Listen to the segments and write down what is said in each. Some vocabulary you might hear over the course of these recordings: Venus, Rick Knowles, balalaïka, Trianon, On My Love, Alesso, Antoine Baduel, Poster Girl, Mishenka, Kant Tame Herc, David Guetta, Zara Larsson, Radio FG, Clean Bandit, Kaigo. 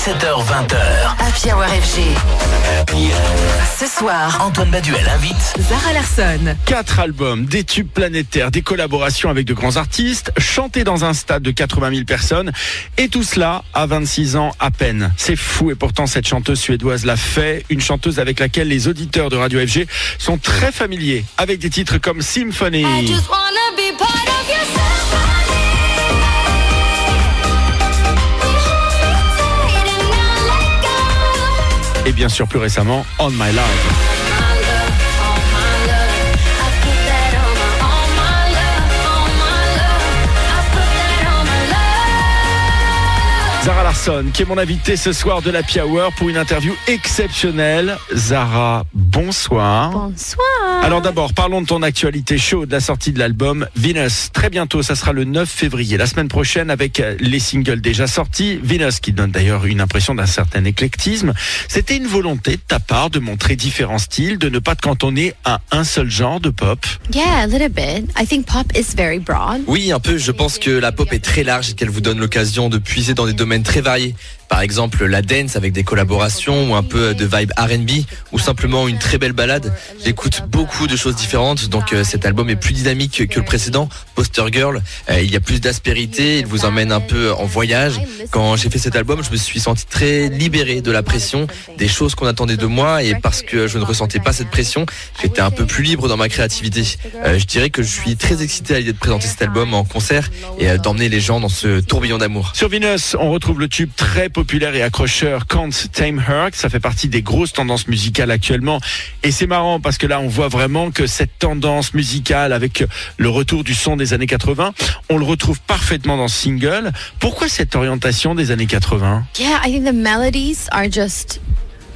17h-20h. Happy Hour FG. Happy Hour. Ce soir, Antoine Baduel invite Zara Larsson. 4 albums, des tubes planétaires, des collaborations avec de grands artistes, chanter dans un stade de 80 000 personnes. Et tout cela à 26 ans à peine. C'est fou, et pourtant cette chanteuse suédoise l'a fait. Une chanteuse avec laquelle les auditeurs de Radio FG sont très familiers, avec des titres comme Symphony. I just wanna be part of your symphony. Et bien sûr, plus récemment, On My Love. Zara Larsson, qui est mon invitée ce soir de l'Happy Hour pour une interview exceptionnelle. Zara, bonsoir. Bonsoir. Alors d'abord, parlons de ton actualité chaude, la sortie de l'album Venus. Très bientôt, ça sera le 9 février, la semaine prochaine, avec les singles déjà sortis. Venus, qui donne d'ailleurs une impression d'un certain éclectisme. C'était une volonté de ta part de montrer différents styles, de ne pas te cantonner à un seul genre de pop. Yeah, a little bit. I think pop is very broad. Oui, un peu. Je pense que la pop est très large et qu'elle vous donne l'occasion de puiser dans des domaines très variés. Par exemple, la dance avec des collaborations ou un peu de vibe R&B ou simplement une très belle balade. J'écoute beaucoup de choses différentes, donc cet album est plus dynamique que le précédent, Poster Girl. Il y a plus d'aspérité, il vous emmène un peu en voyage. Quand j'ai fait cet album, je me suis senti très libéré de la pression, des choses qu'on attendait de moi, et parce que je ne ressentais pas cette pression, j'étais un peu plus libre dans ma créativité. Je dirais que je suis très excité à l'idée de présenter cet album en concert et d'emmener les gens dans ce tourbillon d'amour. Sur Venus, on retrouve le tube très populaire et accrocheur Kant Tame Herc. Ça fait partie des grosses tendances musicales actuellement, et c'est marrant parce que là on voit vraiment que cette tendance musicale avec le retour du son des années 80, on le retrouve parfaitement dans ce single. Pourquoi cette orientation des années 80? Yeah, I think the melodies are just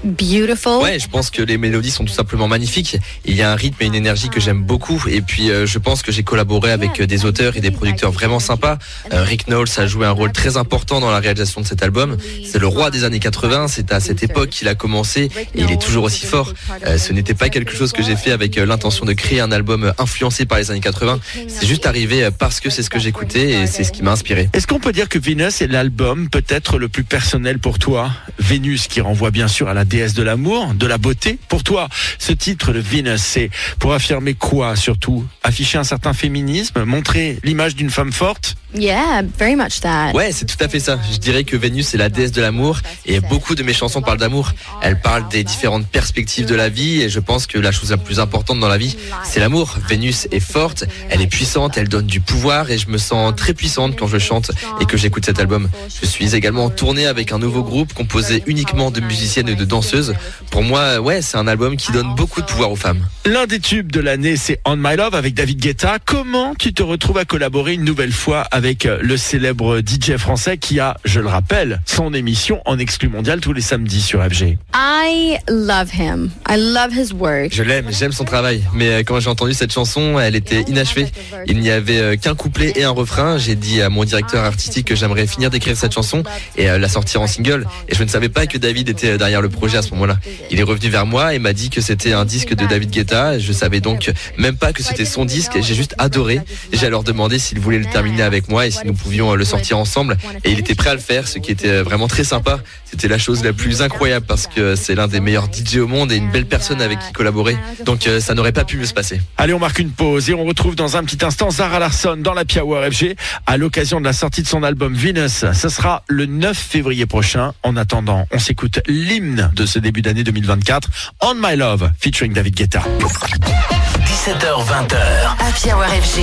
beautiful. Ouais, je pense que les mélodies sont tout simplement magnifiques. Il y a un rythme et une énergie que j'aime beaucoup. Et puis, je pense que j'ai collaboré avec des auteurs et des producteurs vraiment sympas. Rick Knowles a joué un rôle très important dans la réalisation de cet album. C'est le roi des années 80. C'est à cette époque qu'il a commencé, et il est toujours aussi fort. Ce n'était pas quelque chose que j'ai fait avec l'intention de créer un album influencé par les années 80. C'est juste arrivé parce que c'est ce que j'écoutais et c'est ce qui m'a inspiré. Est-ce qu'on peut dire que Venus est l'album peut-être le plus personnel pour toi? Vénus, qui renvoie bien sûr à la déesse de l'amour, de la beauté. Pour toi, ce titre de Venus, c'est pour affirmer quoi surtout? Afficher un certain féminisme, montrer l'image d'une femme forte? Yeah, very much that. Ouais, c'est tout à fait ça. Je dirais que Vénus est la déesse de l'amour, et beaucoup de mes chansons parlent d'amour. Elles parlent des différentes perspectives de la vie, et je pense que la chose la plus importante dans la vie, c'est l'amour. Vénus est forte, elle est puissante, elle donne du pouvoir, et je me sens très puissante quand je chante et que j'écoute cet album. Je suis également en tournée avec un nouveau groupe composé uniquement de musiciennes et de danseuses. Pour moi, ouais, c'est un album qui donne beaucoup de pouvoir aux femmes. L'un des tubes de l'année, c'est On My Love avec David Guetta. Comment tu te retrouves à collaborer une nouvelle fois avec le célèbre DJ français qui a, je le rappelle, son émission en exclu mondiale tous les samedis sur FG? I love him. I love his work. Je l'aime, j'aime son travail. Mais quand j'ai entendu cette chanson, elle était inachevée. Il n'y avait qu'un couplet et un refrain. J'ai dit à mon directeur artistique que j'aimerais finir d'écrire cette chanson et la sortir en single. Et je ne savais pas que David était derrière le projet à ce moment-là. Il est revenu vers moi et m'a dit que c'était un disque de David Guetta. Je savais donc même pas que c'était son disque. J'ai juste adoré. J'ai alors demandé s'il voulait le terminer avec moi et si nous pouvions le sortir ensemble, et il était prêt à le faire, ce qui était vraiment très sympa. C'était la chose la plus incroyable parce que c'est l'un des meilleurs DJ au monde et une belle personne avec qui collaborer, donc ça n'aurait pas pu mieux se passer. Allez, on marque une pause et on retrouve dans un petit instant Zara Larsson dans l'Happy Hour FG à l'occasion de la sortie de son album Venus. Ce sera le 9 février prochain. En attendant, on s'écoute l'hymne de ce début d'année 2024, On My Love featuring David Guetta. 17h-20h, Happy Hour FG.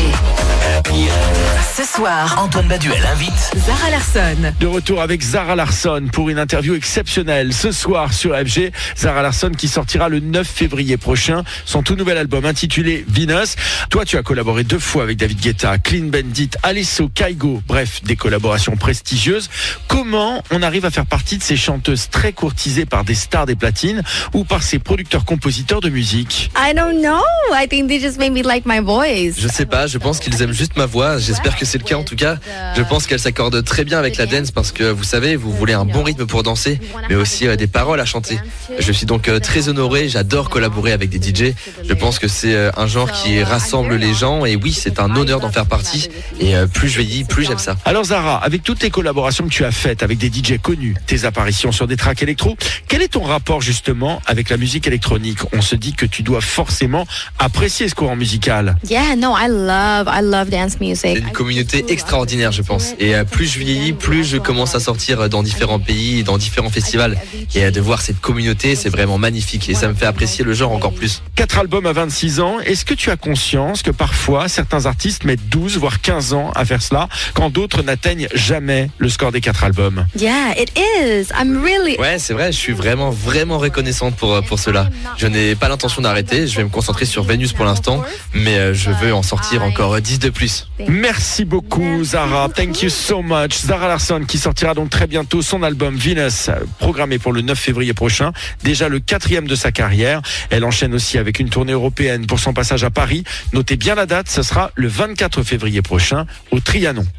Happy Hour. Ce soir, Antoine Baduel invite Zara Larsson. De retour avec Zara Larsson pour une interview exceptionnelle ce soir sur FG. Zara Larsson qui sortira le 9 février prochain son tout nouvel album intitulé Venus. Toi, tu as collaboré 2 fois avec David Guetta, Clean Bandit, Alesso, Kaigo. Bref, des collaborations prestigieuses. Comment on arrive à faire partie de ces chanteuses très courtisées par des stars des platines ou par ces producteurs-compositeurs de musique? I don't know. I think they just made me like my voice. Je sais pas, je pense qu'ils aiment juste ma voix. J'espère que c'est le cas en tout cas. Je pense qu'elle s'accorde très bien avec la dance parce que vous savez, vous voulez un bon rythme pour danser, mais aussi des paroles à chanter. Je suis donc très honoré, j'adore collaborer avec des DJ. Je pense que c'est un genre qui rassemble les gens et oui, c'est un honneur d'en faire partie. Et plus je vieillis, plus j'aime ça. Alors Zara, avec toutes les collaborations que tu as faites avec des DJ connus, tes apparitions sur des tracks électro, quel est ton rapport justement avec la musique électronique? On se dit que tu dois forcément apprécier ce courant musical. Yeah, no, I love dance music. C'est une communauté extraordinaire, je pense. Et plus je vieillis, plus je commence à sortir dans différents pays, dans différents festivals. Et de voir cette communauté, c'est vraiment magnifique. Et ça me fait apprécier le genre encore plus. 4 albums à 26 ans. Est-ce que tu as conscience que parfois, certains artistes mettent 12, voire 15 ans à faire cela, quand d'autres n'atteignent jamais le score des 4 albums? Yeah, it is. I'm really... Ouais, c'est vrai. Je suis vraiment reconnaissante pour cela. Je n'ai pas l'intention d'arrêter. Je vais me concentrer sur Venus pour l'instant, mais je veux en sortir encore 10 de plus. Merci beaucoup, Zara. Thank you so much. Zara Larsson qui sortira donc très bientôt son album Venus, programmé pour le 9 février prochain. Déjà le 4e de sa carrière. Elle enchaîne aussi avec une tournée européenne pour son passage à Paris. Notez bien la date, ce sera le 24 février prochain au Trianon.